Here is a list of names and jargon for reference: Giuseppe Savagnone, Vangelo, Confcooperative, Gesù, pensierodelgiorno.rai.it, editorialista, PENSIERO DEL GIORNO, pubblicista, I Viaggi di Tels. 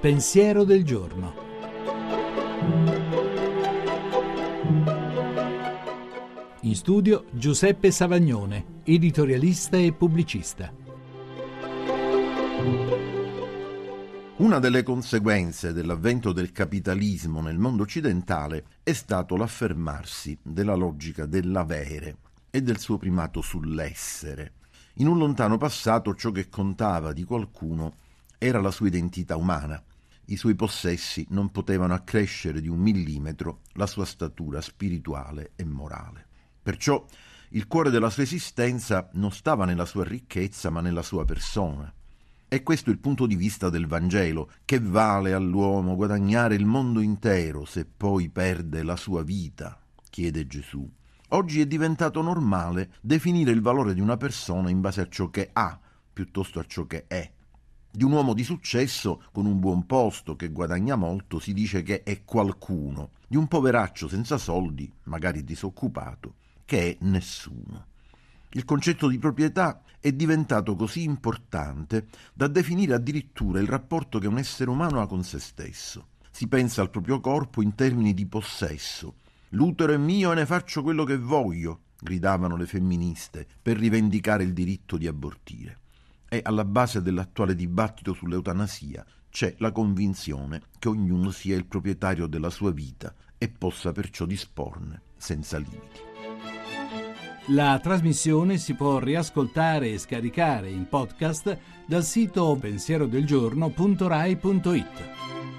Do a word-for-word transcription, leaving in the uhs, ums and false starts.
Il pensiero del giorno. In studio Giuseppe Savagnone, editorialista e pubblicista. Una delle conseguenze dell'avvento del capitalismo nel mondo occidentale è stato l'affermarsi della logica dell'avere e del suo primato sull'essere. In un lontano passato ciò che contava di qualcuno era la sua identità umana. I suoi possessi non potevano accrescere di un millimetro la sua statura spirituale e morale. Perciò il cuore della sua esistenza non stava nella sua ricchezza, ma nella sua persona. E questo è il punto di vista del Vangelo: che vale all'uomo guadagnare il mondo intero se poi perde la sua vita? Chiede Gesù. Oggi è diventato normale definire il valore di una persona in base a ciò che ha, piuttosto a ciò che è. Di un uomo di successo con un buon posto che guadagna molto si dice che è qualcuno, di un poveraccio senza soldi, magari disoccupato, che è nessuno. Il concetto di proprietà è diventato così importante da definire addirittura il rapporto che un essere umano ha con se stesso. Si pensa al proprio corpo in termini di possesso. «L'utero è mio e ne faccio quello che voglio», gridavano le femministe per rivendicare il diritto di abortire. E alla base dell'attuale dibattito sull'eutanasia c'è la convinzione che ognuno sia il proprietario della sua vita e possa perciò disporne senza limiti. La trasmissione si può riascoltare e scaricare in podcast dal sito pensiero del giorno punto rai punto it.